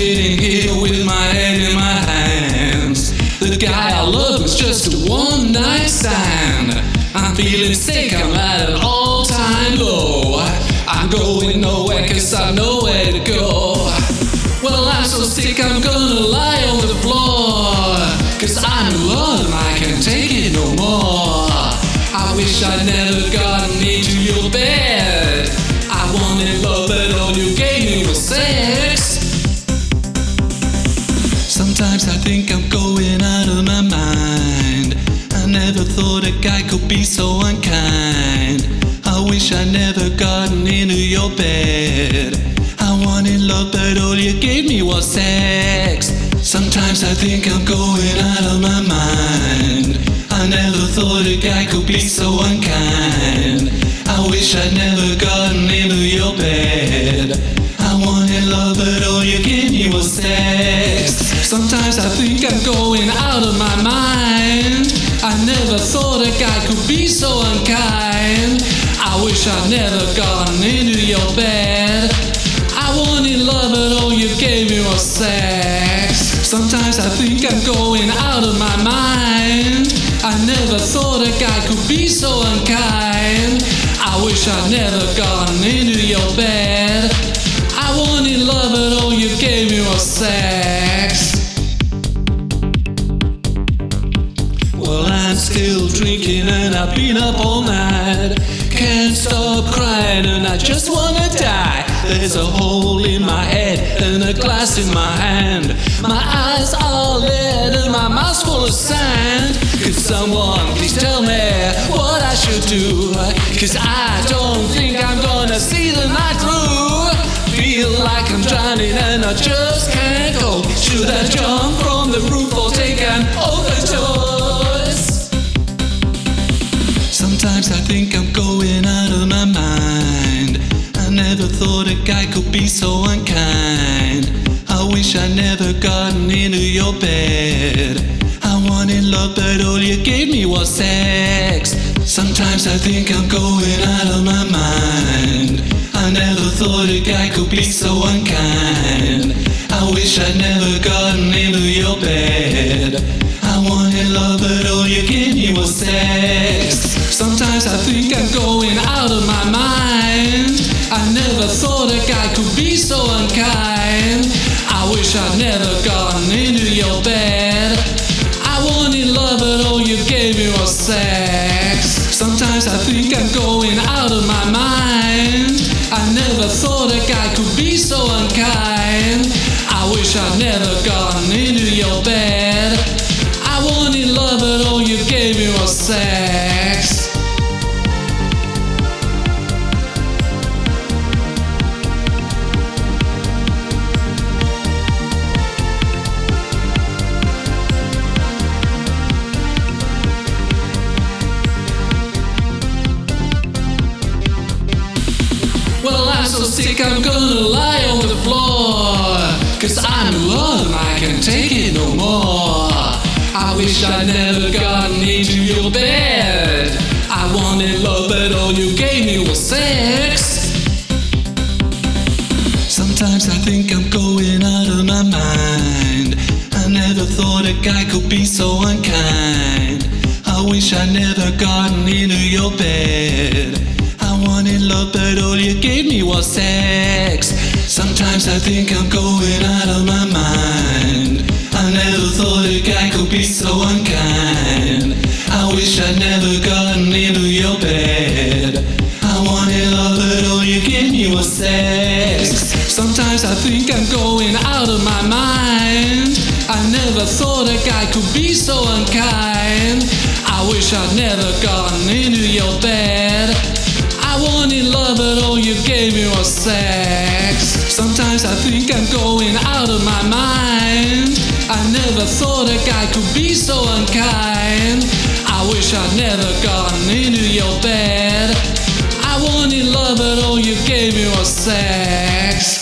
sitting here with my head in my hands. The guy I love is just a one night stand. I'm feeling sick, I'm at an all time low. I'm going nowhere cause I've nowhere to go. Well, I'm so sick I'm gonna lie on the floor, cause I'm alone and I can't take it no more. I wish I'd never gotten into your bed. I wanted love but all you gave me was sex. Sometimes I think I'm going out of my mind. I never thought a guy could be so unkind. I wish I never gotten into your bed. I wanted love but all you gave me was sex. Sometimes I think I'm going out of my mind. I never thought a guy could be so unkind. I wish I'd never gotten into your bed. I wanted love but all you gave me was sex. Sometimes I think I'm going out of my mind. I never thought a guy could be so unkind. I wish I'd never gotten into your bed. I wanted love but all you gave me was sex. Sometimes I think I'm going out of my mind. I never thought a guy could be so unkind. I wish I'd never gotten into your bed. I wanted love but all you gave me was sex. Well, I'm still drinking and I've been up all night. Can't stop crying and I just wanna die. There's a hole in my head and a glass in my hand. My eyes are red and my mouth's full of sand. Could someone please tell me what I should do? Cause I don't think I'm gonna see the night through. Feel like I'm drowning and I just can't go. Should I jump from the roof or take an overdose? Sometimes I think I'm going out of my mind. I never thought a guy could be so unkind. I wish I'd never gotten into your bed. I wanted love but all you gave me was sex. Sometimes I think I'm going out of my mind. I never thought a guy could be so unkind. I wish I'd never gotten into your bed. I wanted love but all you gave me was sex. Sometimes I think I'm going out of my mind. I never thought a guy could be so unkind. I wish I'd never gotten into your bed. I wanted love but all you gave me was sex. Sometimes I think I'm going out of my mind. I never thought a guy could be so unkind. I wish I'd never gotten into your bed. I wanted love but all you gave me was sex. I'm so sick I'm gonna lie on the floor, cause I'm alone and I can't take it no more. I wish I'd never gotten into your bed. I wanted love but all you gave me was sex. Sometimes I think I'm going out of my mind. I never thought a guy could be so unkind. I wish I'd never gotten into your bed. I wanted love but all you gave me was sex. Sometimes I think I'm going out of my mind. I never thought a guy could be so unkind. I wish I'd never gotten into your bed. I wanted love but all you gave me was sex. Sometimes I think I'm going out of my mind. I never thought a guy could be so unkind. I wish I'd never gotten into your bed. I wanted love but all you gave me was sex. Sometimes I think I'm going out of my mind. I never thought a guy could be so unkind. I wish I'd never gotten into your bed. I wanted love but all you gave me was sex.